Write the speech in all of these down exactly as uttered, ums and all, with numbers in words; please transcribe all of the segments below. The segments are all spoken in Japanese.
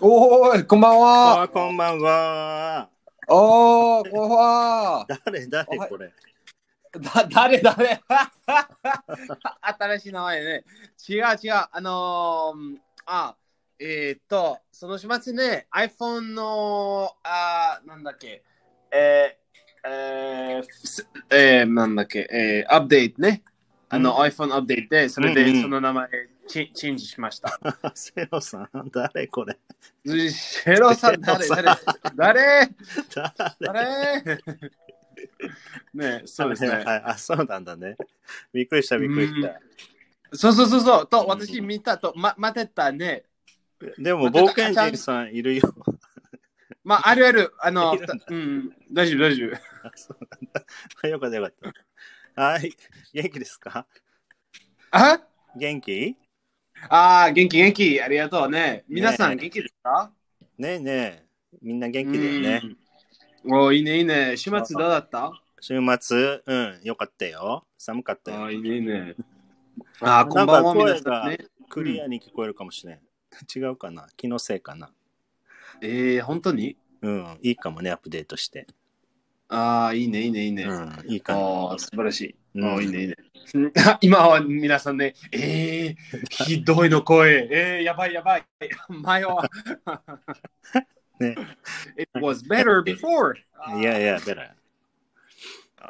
おーい、こんばんは。こんばんは。おー、こんばんは。誰誰これ。だ誰誰新しい名前ね。違う違う。あのー、あ、えー、っと、その始末ね、iPhone の、あなんだっけ、えー、えー、えー、なんだっけ、えー、アップデートね。あの、うん、iPhone アップデートで、それでその名前、うんうんチェンジしました。セロさん、誰これ。セロさん、誰誰誰誰ねそうですね。はい、あ、そうなんだね。びっくりした、びっくりした。そうそうそうそう。と、私見たと、ま、待ってたね。でも、冒険人さんいるよ。まあ、あるある。あの、うん、大丈夫、大丈夫。そうなんだ。よかった、よかった。はい、元気ですか？あ？元気？ああ、元気元気、ありがとうね。皆さん元気ですか？ねえねえ、みんな元気だよね。おー、いいねいいね。週末どうだった？週末、うん、よかったよ。寒かったよ。ああ、いいねいいね。ああ、こんばんは、皆さんね。クリアに聞こえるかもしれん。うん、違うかな？気のせいかな？えー、本当に？うん、いいかもね、アップデートして。ああ、いいねいいねいいね。うん、いいかも。素晴らしい。もういいねいいね。今は皆さんね、えー、ひどいの声、えー、やばいやばい、前は。ね。It was better before. いやいや、better。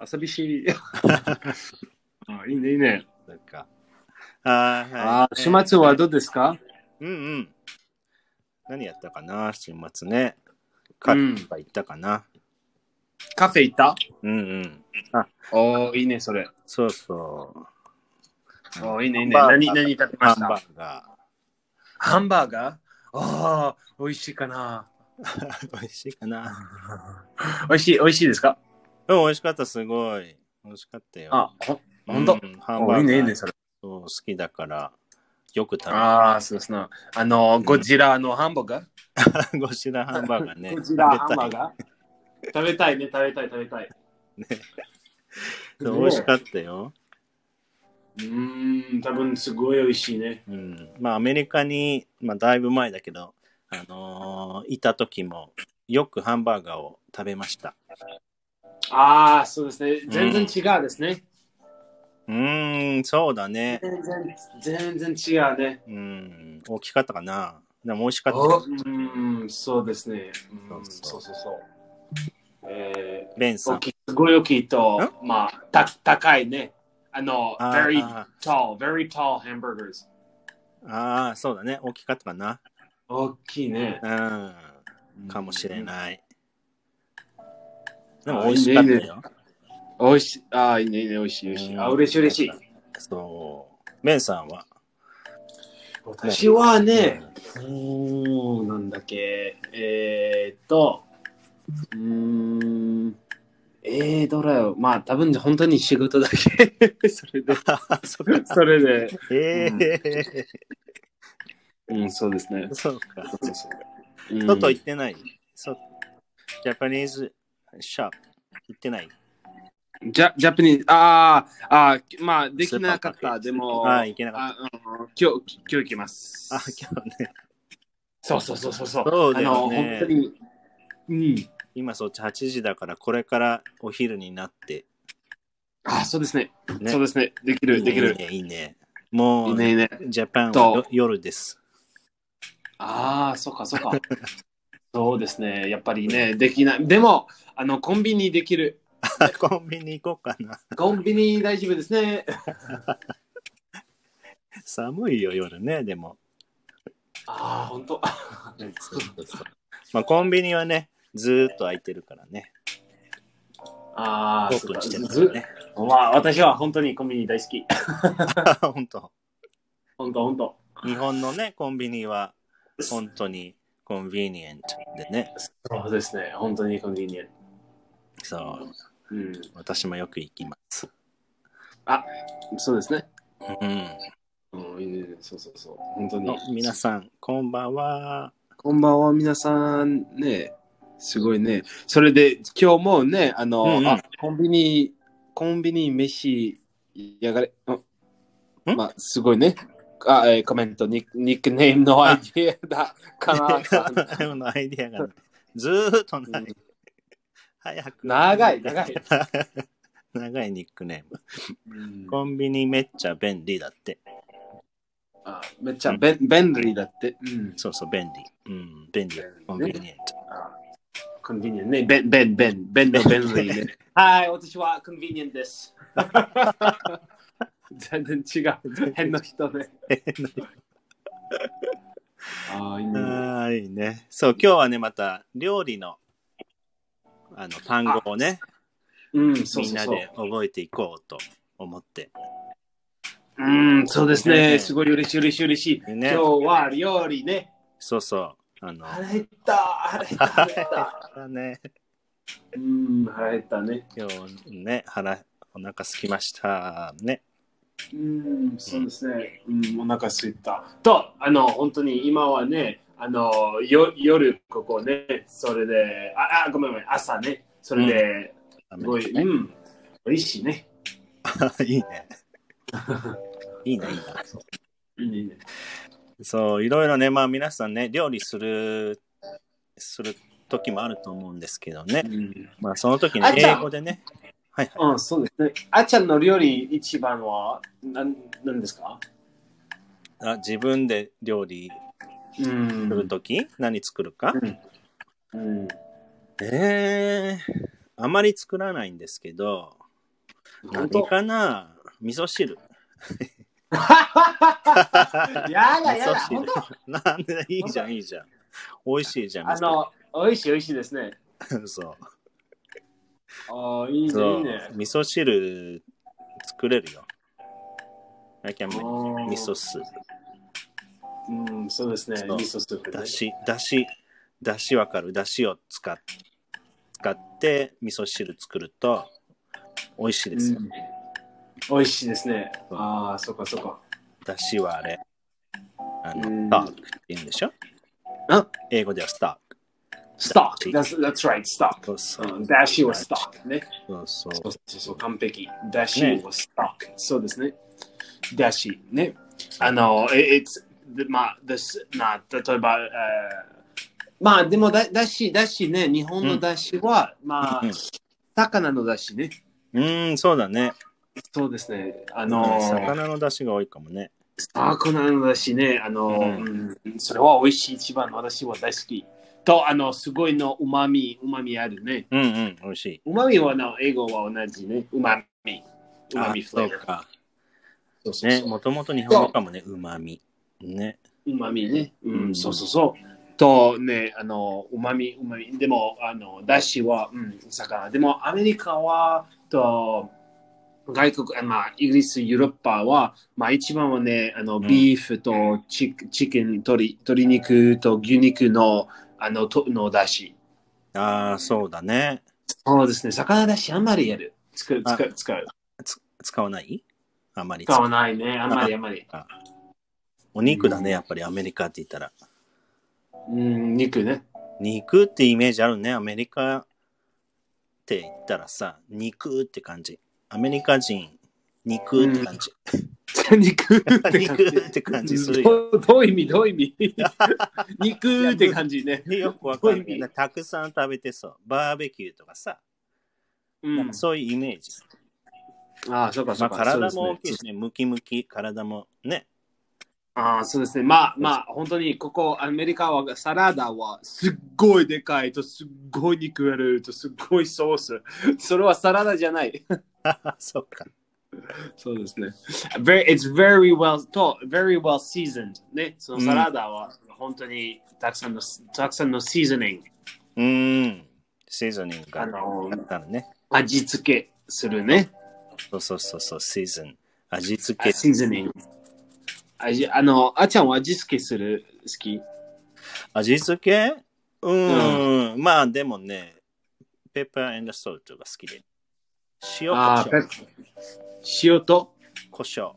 寂しい。あ、いいねいいね。なんか。あー、はい。あー、週末はどうですか？うんうん。何やったかな、週末ね。カフェとか行ったかな。うん、カフェ行った？うんうん。あ、おー、いいね、それ。そうそう。おー、いいね、いいね。何、何食べました？ハンバーガー。ハンバーガー？おー、美味しいかな。美味しいかな。美味しい、美味しいですか？うん、美味しかった、すごい。美味しかったよ。あ、ほ、ほんと？ハンバーガー。おー、いいね、いいね、それ。そう、好きだから、よく食べる。あー、そうですね。あの、ゴジラのハンバーガー？ゴジラハンバーガーね。ゴジラハンバーガー？食べたいね、食べたい、食べたい。ね、美味しかったよ。うーん、多分すごい美味しいね。うん、まあアメリカに、まあ、だいぶ前だけど、あのー、いた時もよくハンバーガーを食べました。ああ、そうですね。全然違うですね。うん、うーん、そうだね。全然、全然違うね。うん、大きかったかな。でも美味しかった。うん、そうですね。うん、そうそうそう。えー、ベンさん。すごい大きいと、まあ、た高いね。あの、あ very tall, very tall hamburgers。ああ、そうだね。大きかったかな。大きいね。うん。かもしれない。うん、でも、美味しかったよ。美味しい。ああ、いいね、いいね。美味しい、美味しい。あ、嬉しい、嬉しい。そう。ベンさんは？私はね、うん、うん、なんだっけ。えー、っと、うーん、えー、どれよ、まあ多分本当に仕事だけそれでそれでええー、うん、うん、そうですね、そうか、そうそう、うん、外行ってない、そうジャパニーズショップ行ってない、ジャジャパニーズ、あーあー、まあできなかった、でもあ行けなかった、あ、うん、今日今日行きます、あ今日ね、そうそうそうそうそうそう、ね、あの本当に、うん、今そっちはちじだから、これからお昼になって、あ、そうですね、ね、そうですね、できる、いいね、できる、いいね、いいね、もういいね、いいね、ジャパンは夜です、ああ、そっかそっかそうですね、やっぱりね、できない、でもあのコンビニできるコンビニ行こうかなコンビニ大丈夫ですね寒いよ夜ね、でも、ああ、ほんとそうそうそう、まあコンビニはねずーっと空いてるからね。ああ、そうですね。まあ、私は本当にコンビニ大好き。本当。本当、本当。日本のね、コンビニは本当にコンビニエントでね。そうですね。本当にコンビニエント。そう。うん、私もよく行きます。あ、そうですね。うん。うん、いいね。そうそうそう。本当に。皆さん、こんばんは。こんばんは、皆さんね。すごいね。それで、今日もね、あの、うんうん、あ、コンビニ、コンビニ飯やがれ。んまあ、すごいね。あ、えー、コメント、ニックネームのアイディアだ。カナーさん。ニックネームのアイディアが、ね、ずーっとない。うん、早く。長い、長い。長いニックネーム、うん。コンビニめっちゃ便利だって。あ、めっちゃ、うん、便利だって、うん。そうそう、便利。うん、便利。コンビニエント。コンビニエントね。便、便、便、便の便利ね。はい、私はコンビニエントです。全然違う。変な人ね。ああ、いいね。あ、いいね。そう、今日はね、また料理の、あの単語をね、うん、そうそうそう、みんなで覚えていこうと思って。うん、そうですね。ね、すごい嬉しい、嬉しい、嬉しい、ね。今日は料理ね。そうそう。あの腹減った、腹減った、腹減ったね。うん、腹減ったね。今日ね、腹、お腹空きましたね。うん、そうですね。うん、お腹空いた。と、あの、本当に今はね、あの、よ夜、ここね、それで、あ、あ、ごめんごめん、朝ね、それで、うん、すごい、うん、おいしいね。いいね。いいね、いいな。いいね、いいね。そう、いろいろね、まあ皆さんね、料理する、する時もあると思うんですけどね。うん、まあその時に英語でね。はいはい。うん、そうですね。あちゃんの料理一番は何、何ですか？あ、自分で料理する時、うん、何作るか、うんうん、えー、あまり作らないんですけど、何かな、味噌汁。やだやだ、本当なんで、いいじゃん、いいじゃん。美味しいじゃん。あの、美味しい、美味しいですね。そう。ああ、いいね、いいね。味噌汁作れるよ。I can make 味噌スープ。うん、そうですね。味噌スープ、ね。だし、だし、だしわかる。だしを使っ、使って味噌汁作ると美味しいですよ。うん、美味しいですね。ああ、そっかそっか。だしはあれ、あの、ストックって言うんでしょ？あ、英語ではストック。ストック。That's, that's right, ストック。そうそう。だしはストックね。そうそう。そうそう、完璧。だしはストック。そうですね。だしね。あの、え、まあ、です、な、例えば、えー、まあ、でもだ、だし、だしね、日本のだしは、うん、まあ、魚のだしね。うん、そうだね。そうですね。あのー、魚の出汁が多いかもね。魚の出汁ね。あのー、うんうん、それは美味しい。一番私は大好き。と、あの、すごいの旨味、旨味あるね。うんうん、美味しい。旨味はな、英語は同じね。旨味。旨味フレーバー。そうか。そうそうそう。ね、もともと日本語かもね。旨味。ね。旨味ね。うん、うん、そうそうそう。と、ね、あの、旨味、旨味。でも、あの、出汁は、うん、魚。でも、アメリカは、と、外国、まあ、イギリス、ヨーロッパは、まあ、一番はね、あの、ビーフとチキン、鶏、鶏肉と牛肉の、あの、とのだし。ああ、そうだね。そうですね。魚だし、あんまりやる。使う、使う、使う。使わない？あんまり使わないね。あんまり、あんまり。お肉だね、やっぱりアメリカって言ったら。うん、肉ね。肉ってイメージあるね。アメリカって言ったらさ、肉って感じ。アメリカ人、肉って感じ。うん、肉って感じするよ。どういう意味、どういう意味肉って感じね。よくわかる。みんなたくさん食べてそう。バーベキューとかさ。うん、そういうイメージ。ああ、そうかそうか。まあ、体も大きいしね。ムキムキ、体もね。ああ、そうですね。まあまあ、本当にここ、アメリカはサラダはすっごいでかいと、すっごい肉やると、すっごいソース。それはサラダじゃない。そうか。そうですね。It's very well, very well seasoned. ね。そのサラダは本当にたくさんの、うん、たくさんのシーズニング。うん。シーズニングがあったのね。味付けするね。そうそうそうそう、シーズン。味付け。シーズニング。味、あの、あちゃんは味付けする好き？味付け？うん、うん。まあでもね、ペッパー&ソルトが好きで。塩、塩と胡椒。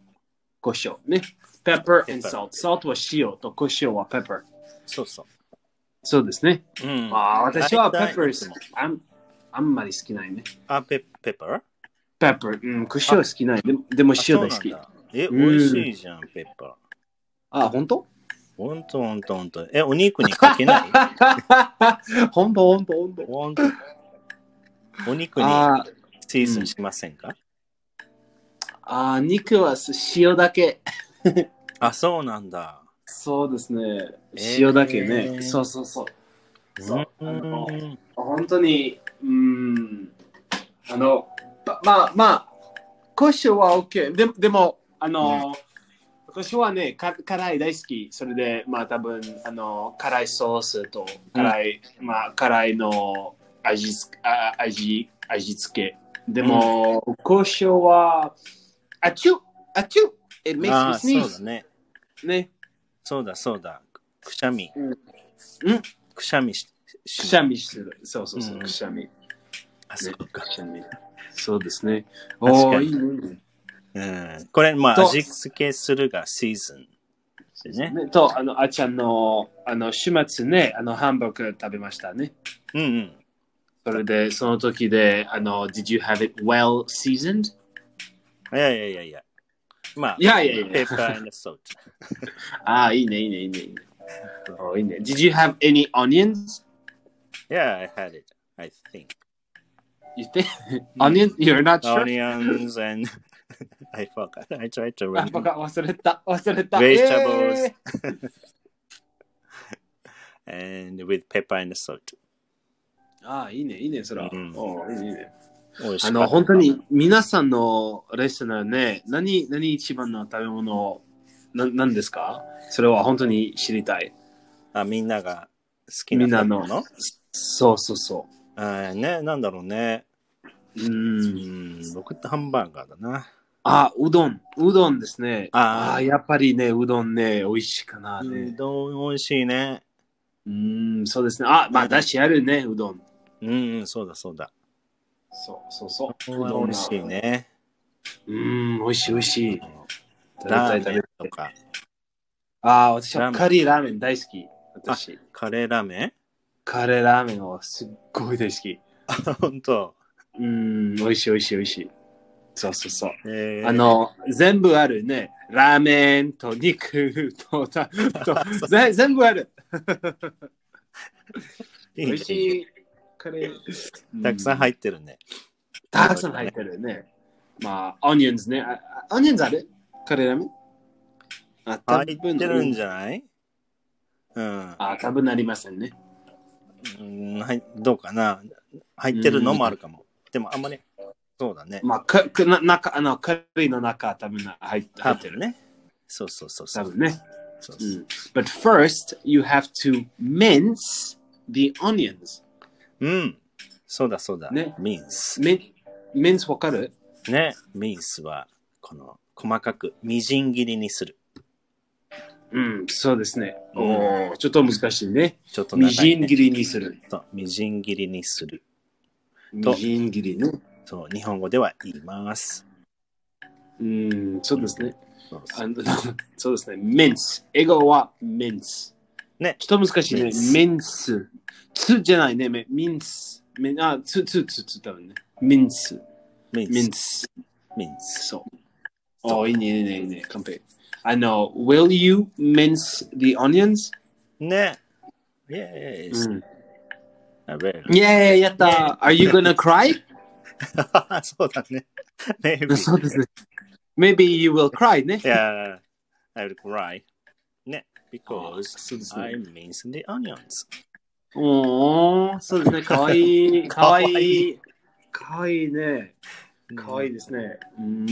胡椒ね。ペッパー&ソルト。ソルトは塩と胡椒はペッパー。そうそう。そうですね。うん、あ、私はペッパーあん、あんまり好きないね。あ、ペッパー？ペッパー。うん、胡椒好きない。でも塩大好き。え、美味しいじゃん、ペッパあ、本当？本当本当本当。え、お肉にかけない？本当本当本当本当。お肉にチーズしませんか？あ、うん、あ、肉は塩だけ。あ、そうなんだ。そうですね。塩だけね。えー、そうそうそう。そう、あの本当に、うーん、あの、まあまあ、コショウは OK。で、でも、あの、うん、コショウはね、辛い大好き。それで、まあ多分、あの、辛いソースと、辛い、うん、まあ、辛いの味、味、味付け。でも、うん、コショウは、あちゅあちゅ It makes me sneeze。そうだね。ね。そうだそうだ。くしゃみ。うん。うんくしゃみ し, しくしゃみしてる。そうそうそう。うん、くしゃみ。あ、そうか。くしゃみ。そうですね。おー、いいね。うん。これ、まあ、味付けするがシーズンですね。ねと、あの、あーちゃんの、あの、週末ね、あの、ハンバーグ食べましたね。うんうん。それで、その時で、あの、Did you have it well seasoned? いやいやいやいや。まあ、いやいやいや。ペーパー&ソース。ああ、いいね、いいね、いいね、いいね。Oh, did you have any onions? Yeah, I had it. I think. You think onions? You're not sure. Onions and I forgot. I tried to remember. I forgot. 忘れた。忘れた。Vegetables. And with pepper and salt. ああ、いいね、いいね、それは。お、いいね。あの本当に皆さんのレストランね、何何一番の食べ物を。な, なんですか？それは本当に知りたい。あ、みんなが好きな食べ物？みんなの。そうそうそう。あ、ね、なんだろうね。うーん、僕ってハンバーガーだな。あ、うどん。うどんですね。ああ、やっぱりね、うどんね、美味しいかな、ね。うどん美味しいね。うーん、そうですね。あ、まあ、だしあるね、うどん。うん、そうだそうだ。そうそうそう。うどん美味しいね。うーん、美味しい美味しい。ラーメンとか。ああ、私はカレーラーメン大好き。私。カレーラーメン？カレーラーメンはすっごい大好き。あ、ほんと。うーん、美味しい美味しい美味しい。そうそうそう。えー、あの、全部あるね。ラーメンと肉と、とぜ全部ある。美味しいカレー。たくさん入ってるね。たくさん入ってるね。まあ、オニオンズね。オニオンズある？カレーラーメン？あ、多分入ってるんじゃない？うん。あ、多分なりませんね。うん、はい、どうかな。入ってるのもあるかも。でもあんまり、そうだね。まあ、かかな中あのカレーの中多分な 入, 入ってるね。そうそうそうそう。多分ね。そうそう。うん。But first you have to mince the onions。うん。そうだそうだ。ね。mince。mince わかる？ね。mince はこの細かくみじん切りにする。うん、そうですね。おお、ちょっと難しいね。ちょっと長いね。みじん切りにする。そう、みじん切りにする。みじん切りね。そう、日本語では言います。うん、そうですね。そうですね。メンツ。英語はメンツ。ね。ちょっと難しいね。メンツ。つじゃないね。ミンツ。あ、つ、つ、つ、つ、多分ね。ミンツ。ミンツ。ミンツ。そう。お、いいね、いいね、いいね、完璧。あの、will you mince the onions? ね。Yes.、うん、yeah, やった。Are you gonna cry? そうだね。Maybe. そうですね。Maybe you will cry, ね。Yeah, I will cry. ね。Because I mince the onions. おー、そうですね。かわいい。かわいい。かわいいね。かわいいですね。うん。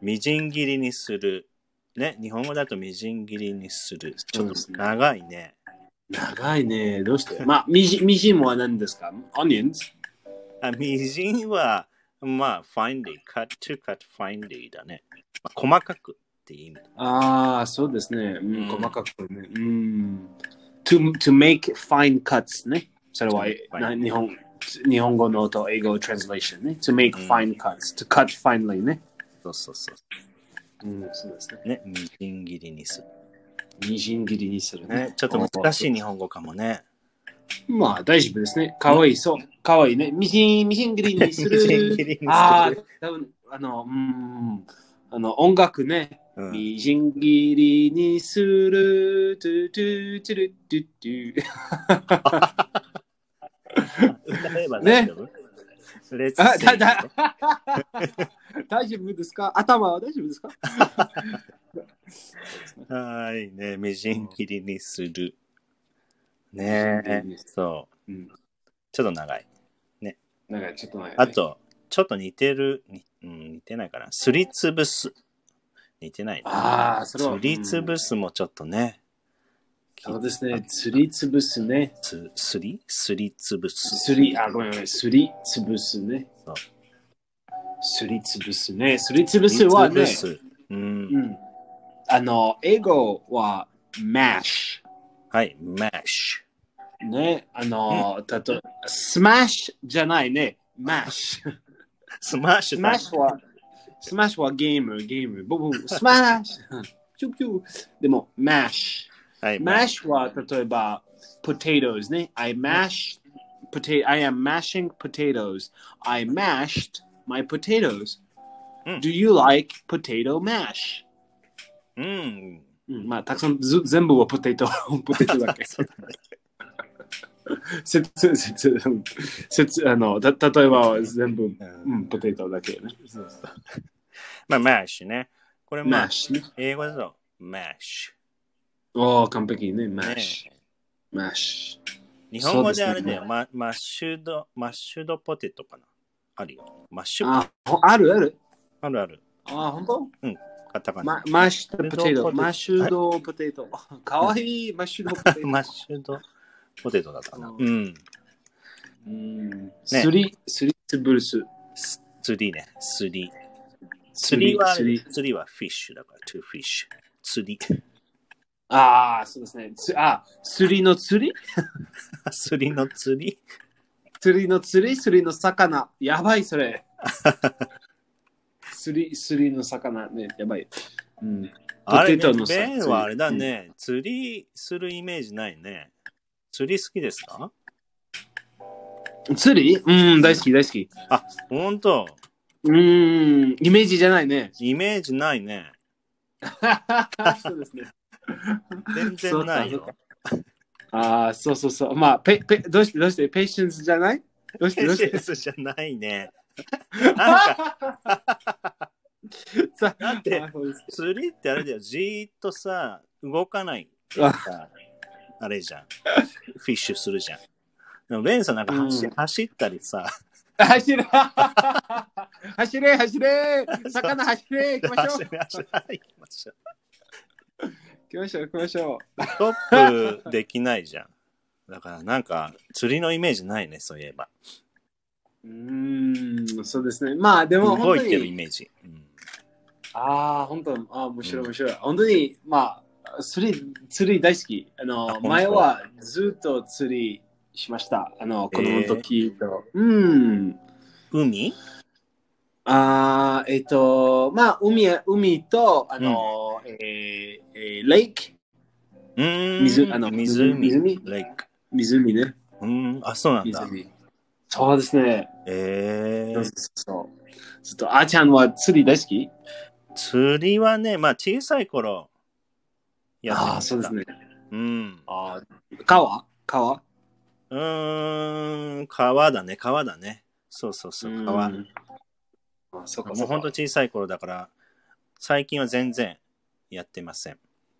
みじん切りにする。ね、日本語だとみじん切りにする。ちょっと長いね。長いね。どうしてまあ、みじ、みじんは何ですか？オニオンズ？あ、みじんは、まあ、ファインディー、カット、カット、ファインディーだね。まあ、細かくっていう意味。ああ、そうですね。うんうん、細かくね。うん。to, to make fine cuts ね。それは日本、日本語のと英語のトランスレーションね。to make fine cuts、うん、to cut finely ね。そうそうそう。うん、そうですね。ね、みじん切りにする。みじん切りにするね。ね、ちょっと難しい日本語かもね。まあ、大丈夫ですね。かわいい、そう。かわいいね。みじん、みじん切りにする。みじん切りにする。ああ、多分、あの、うん、あの、音楽ね。うん、みじん切りにするトゥトゥチルトゥトゥ歌えば大丈夫、ね、レッツあだだ大丈夫ですか、頭は大丈夫ですかはいね、みじん切りにする、うん、ねそう、うん、ちょっと長いね、長いちょっと長い、ね、あとちょっと似てる、うん、似てないかな、すりつぶす似てない、ね、ああ、それは。すりつぶすもちょっとね。そうですね。すりつぶすね。す、すりすりつぶす。すり、あ、ごめんごめん。すりつぶすね。そう。すりつぶすね。すりつぶすはね。うん、うん。あの、英語は mash。はい、mash。ね。あの、たと、スマッシュじゃないね。mash。スマッシュ。スマッシュは。スマッシュはゲーム、ゲーム、ボブ、スマッシュチュクチュクでも、マッシュ。はい、マッシュは例えば、potatoes ね。I mashed, potato, I am mashing potatoes. I mashed my potatoes.、うん、Do you like potato mash? うん。うん、まあ、たくさんず全部はポテト、ポテトだけ。せつ、せつ、せつ、あの、た、例えば全部、うん、ポテトだけね。そうそう。まあ、マッシュね。これ、マッシュ、ね。英語だと、マッシュ。おー、完璧ね。マッシュ。ね、マッシュ。日本語であれだよ、ね、マ, マッシュド、マッシュドポテトかな。あるよ。マッシュ。あ、あるある。あるある。あ、ほんと？うん。カタカナ。マッシュドポテト。マッシュドポテト。かわいい、マッシュドポテト。マッシュド。ポテトだったな。うん。うん。すり、すりつぶす。すりね。すり。すりは、すりはフィッシュだから、トゥフィッシュ。すり。ああ、そうですね。あ、すりの釣りすりの釣りすりの釣り、すりの魚。やばい、それ。すり、すりの魚ね。やばい。うん。ポテトの魚。あれ、ベンはあれだね。釣りするイメージないね。釣り好きですか？釣り？うん、大好き、大好き。あ、ほんと？うーん、イメージじゃないね。イメージないね。そうですね。全然ないよ。ああ、そうそうそう。まあ、ペペどうして、どうして、ペーシェンスじゃない？どうして、どうして？ペーシェンスじゃないね。なんかだって、釣りってあれだよ、じーっとさ、動かない。あれじゃん。フィッシュするじゃん。でもベンさんなんか 走,、うん、走ったりさ。走れ走れ走れ魚走れ行きましょう行きましょう行きましょう行きましょうストップできないじゃん。だからなんか釣りのイメージないね、そういえば。うーん、そうですね。まあでも動いてるイメージ。うん、ああ、本当、あ、面白い面白い。うん、本当に、まあ、釣り、釣り大好き。あの、前はずっと釣りしました。あの、子供の時と。えー、うん。海？あー、えっ、ー、と、まあ、海、海と、あの、うん、えーえー、レイク。うん。水、あの、湖。湖。レイク。湖ね。うん。あ、そうなんだ。湖。そうですね。えー。そう。ちょっと、あーちゃんは釣り大好き？釣りはね、まあ、小さい頃、ああ、そうですね。うん。ああ、川？川？うーん、川だね、川だね。そうそうそう、川。うん、あ、そうか、そうか。もうほんと小さい頃だから、最近は全然やってません。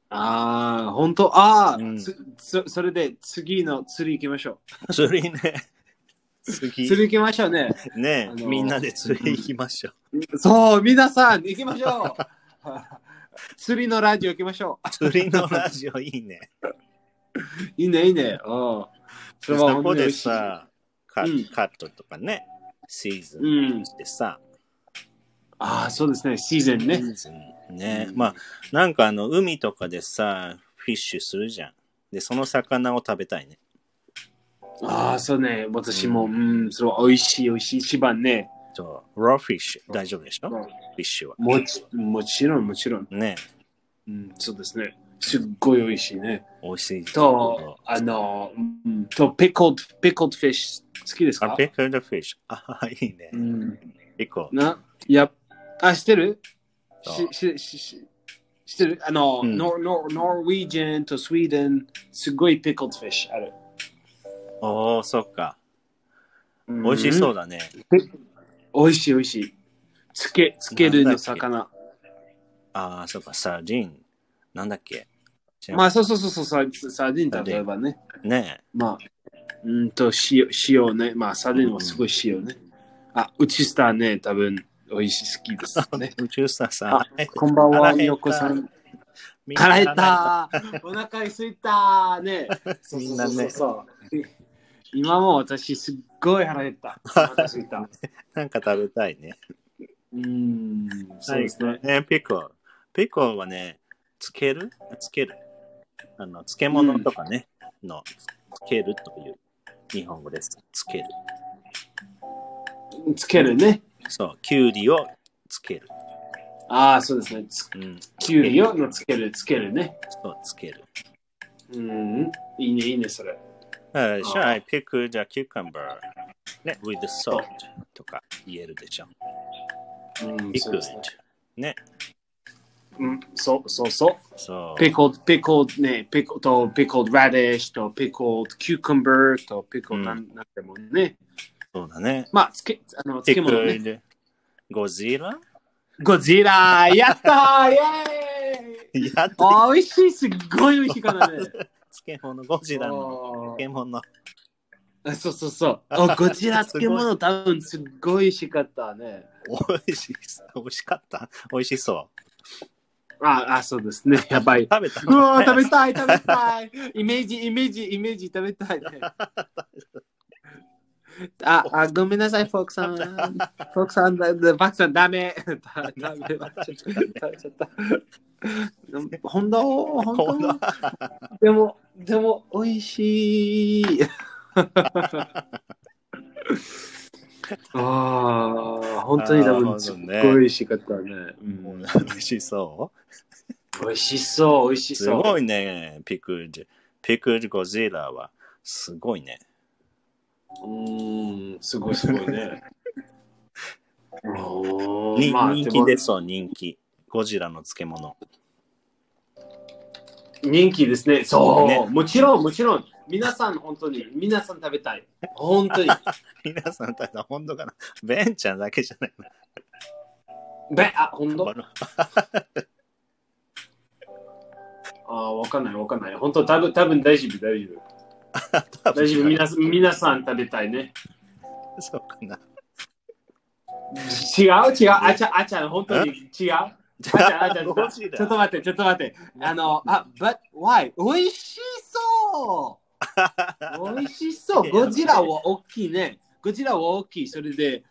ああ、ほんと？ああ、うん、そ、それで次の釣り行きましょう。釣りね。釣り行きましょうね。ねえ、あのー、みんなで釣り行きましょう。そう、皆さん行きましょう。釣りのラジオ行きましょう。釣りのラジオいいね。いいねいいね。おそれはそこでさ、うん、カットとかね、シーズンにしてさ、うん、ああそうですね、シーズンね。シーズンね、うん、まあなんかあの海とかでさ、フィッシュするじゃん。でその魚を食べたいね。ああそうね、私も、うん、うん、それは美味しい美味しい一番ね。ラフィッシュ大丈夫でしょ？フィッシュはもち、もちろんもちろんね、うん、そうですね、すっごい美味しいね。美味しいと、あの、うん、とピコルピコルフィッシュ好きですか？ピコルフィッシュ、ああいいね、うん、ピコなや、あ、してるししししてる、あの、うん、ノ, ノ, ノルウィージェンとスウィーデン、すごいピクルドフィッシュある。おー、そっか。美味しそうだね。美味しい美味しい。つけ、つけるの魚。ああ、そっか、サーディン。なんだっけ。まあ、そうそうそう、サーディン、例えばね。ねえ。まあ、うんと、塩、塩ね。まあ、サーディンはすごい塩ね。うん、あ、ウチスターね、多分、美味しい、好きですね。ウチスターさん。こんばんは、みよこさん。腹減ったお腹空いたね。そうそうそうそう。ね、今も私、すっごい腹減った。腹空いた。なんか食べたいね。うん、そうですね。ね、ピコ。ピコはね、つけるつける。あの、漬物とかね、うん、の、つけるという日本語です。つける。つけるね。そう、きゅうりをつける。ああ、そうですね。うん、きゅうりをのつける、つけるね。そう、つける。うん、いいね、いいね、それ。Uh, should I pick the cucumber with the salt? とか言えるでしょ。うん、そうですね。ね。うん、そうそうそう。そう。pickled, pickled ね、pickled と pickled radish と pickled cucumber と pickled なんてもね。そうだね。まあ、つけ、あの、漬物ね。ゴジラ？ゴジラ！やったー！イェーイ！やったー！おいしい！すっごいおいしいからね。漬物、ゴジラの漬物。あ、そうそうそう。あ、ゴジラ漬物多分すっごい美味しかったね。美味しい、美味しかった。美味しそう。ああ、そうですね。やばい。食べた。うわ、食べたい、食べたい。イメージ、イメージ、イメージ食べたいね。あ、あ、ごめんなさい、フォークさん。フォークさん、バクさん、ダメ。ダメ。食べちゃった。本当、本当。でも、でも、美味しい。ああ、本当に多分すっごい美味しかったね。うん、美味しそう。美味しそう、美味しそう。すごいね、ピクルジ、ピクルジゴジラはすごいね。うーん、すごいすごいね。おー、まあ、人気ですよ、人気。ゴジラの漬物。人気ですね。そう、ね、もちろん、もちろん。皆さん、本当に、皆さん食べたい。本当に。皆さん食べたい。本当かな。ベンちゃんだけじゃないの。ベン、あ、本当あ、わかんない、わかんない。本当、たぶん、たぶん大丈夫、大丈夫。大丈夫、皆さん、皆さん食べたいね。そうかな。違う、違う。あちゃ、あちゃ、本当に違う。ちょっと待って、ちょっと待って。あの、あ、but why? おいしそう。おいしそう。ゴジラは大きいね。ゴジラは大きい。それで、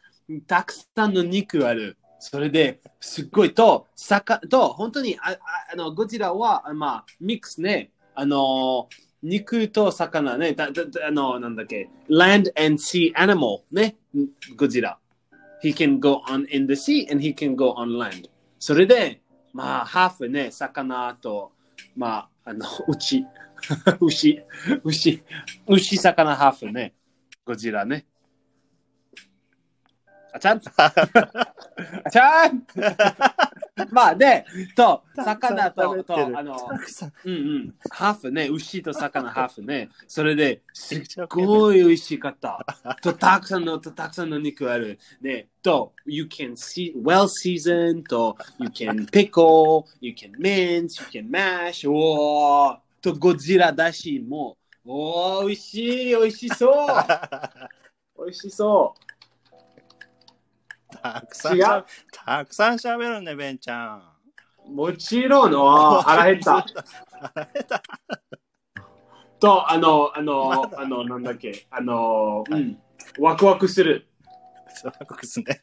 たくさんの肉ある。それで、すっごいと、さかと本当にああのゴジラは、まあ、ミックスね。あの、肉と魚ね。だだあの、なんだっけ。Land and sea animal ね。ゴジラ。He can go on in the sea and he can go on land.それで、まあ、ハーフね、魚と、まあ、あの、牛、牛、牛、牛、魚、ハーフね、ゴジラね。あちゃんあちゃんまあ、で、と、魚と、と、あの、うんうん、ハーフね、牛と魚、ハーフね。それで、すっごい美味しかった。と、たくさんの、と、たくさんの肉ある。ね、と、you can see, well seasoned, と、you can pickle, you can mince, you can mash, おー、と、ゴジラだしも、おー、美味しい、美味しそう美味しそうたくさんたくさん喋るね、ベンちゃん。もちろんの腹減った。腹減った。と、あの、あの、あの、なんだっけ、あの、はい、うん、ワクワクする。ワクワクすね。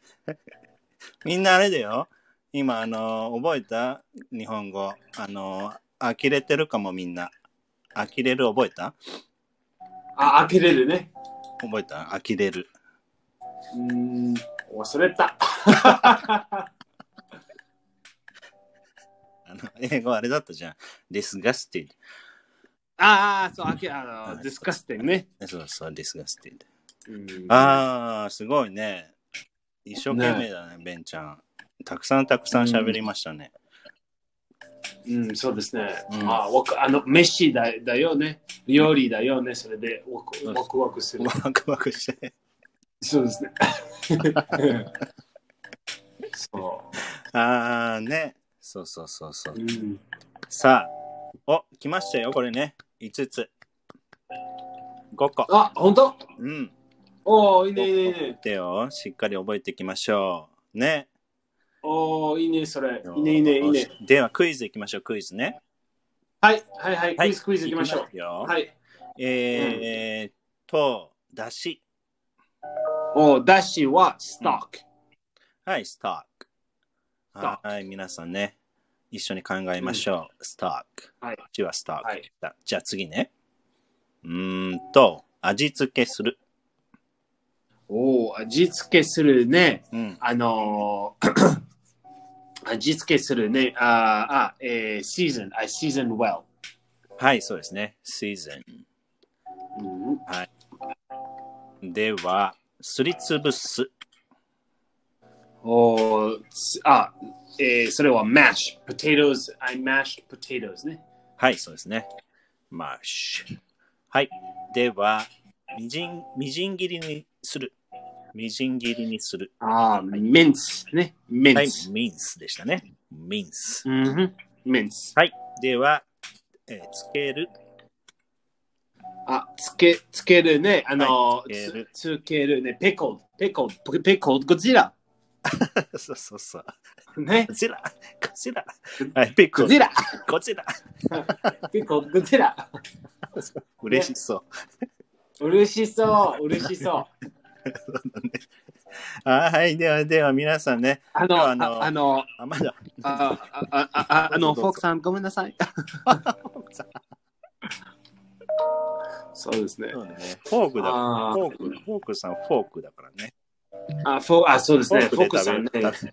みんなあれだよ。今、あの、覚えた日本語。あの、呆れてるかもみんな。呆れる覚えた？あ、呆れるね。覚えた？呆れる。うーん。忘れたあの英語あれだったじゃん。disgusted。ああ、そう、あきあの、disgusting ね。そうそう、disgusted。ああ、すごいね。一生懸命だね、ねベンちゃん。たくさんたくさん喋りましたね。うん、そうですね。うん、ああの飯 だ, だよね。料理だよね。それでワクワ ク, ワクする。ワクワクして。そうですね。そう。ああ、ね。そうそうそうそう。うん、さあ、お、来ましたよ、これね。いつつ。ごこ。あ、ほんと？うん。おー、いいね、いいね。見てよ。しっかり覚えていきましょう。ね。おー、いいね、それ。いいね、いいね、いいね。では、クイズいきましょう、クイズね。はい、はい、はい。クイズ、クイズいきましょう。はい。えーっと、だし。お、だしはストック。はい、ストック。はい、皆さんね、一緒に考えましょう。ストック。はい。こっちはストック。じゃあ次ね。うーんと、味付けする。おー、味付けするね。うん、あのー、味付けするね。ああ、えー、season。I season well。はい、そうですね。season。うん、はい。では、すりつぶす。おー、あ、えー、それは mash。potatoes。I mashed potatoes ね。はい、そうですね。mash。はい。では、みじん、みじん切りにする。みじん切りにする。ああ、ミンスね。ミンス。はい、ミンスでしたね。ミンス。うん、ミンス。はい。では、えー、つける。あ、つけ、つけるね。あの、はい、つける。つけるね。ペコ、ペコ、ペコ、ゴジラ。そうそうそう。ね。ゴジラ、ゴジラ。はい、ペコ。ゴジラ。ゴジラ。ペコ、ゴジラ。嬉しそう。ね、嬉しそう、嬉しそう。そうね、あ、はい、ではでは皆さんね、あのあのあのあまだあああああのフォークさんごめんなさい。そうですね。フォークだ、フォーク、フォークさんフォークだからね。あ、フォーク、あ、そうですね。フォークさんね。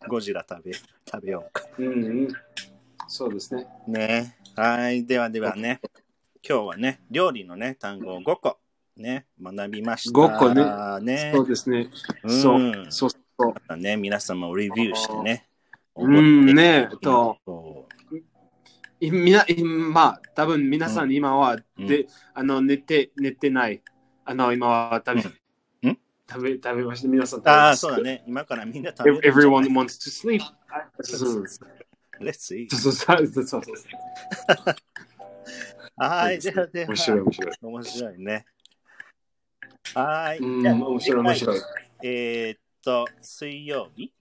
ゴジラ食べ食べようか。うんうん。そうですね。ね、はい、ではではね、今日はね、料理のね単語をごこ。ね、学びました。ごこ ね, ね。そうですね。うん、そうそうそう。またね、皆様をレビューしてね。うんね、と。いみな、まあ、多分皆さん今は、うん、で、あの、寝て、寝てない。あの、今は食べ、うん、食べ、食べました。皆さん食べました。ああ、そうだね。今からみんな食べる。Everyone wants to sleep. Let's eat. そうそうそうそう。はい、じゃあ、面白い、面白い。面白いね。はい。じゃあ、面白い、面白い。えー、っと、水曜日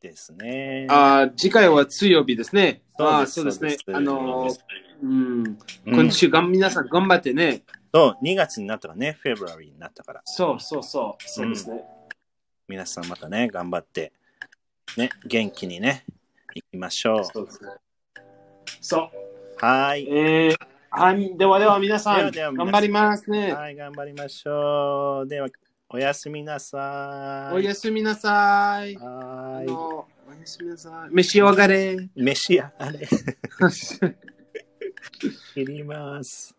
ですね。あ、次回は水曜日ですね。ああ、そうですね。あのー、うん、今週が、皆さん頑張ってね。そう、にがつになったらね、フェブラリーになったから。そうそうそう、そうですね、うん。皆さんまたね、頑張って、ね、元気にね、行きましょう。そうですね。そう。はい。えーはい、ではでは皆さん、ではでは皆さん頑張りますね。はい、頑張りましょう。では、おやすみなさい。おやすみなさい。はい。おやすみなさい。召し上がれ。召し上がれ。切ります。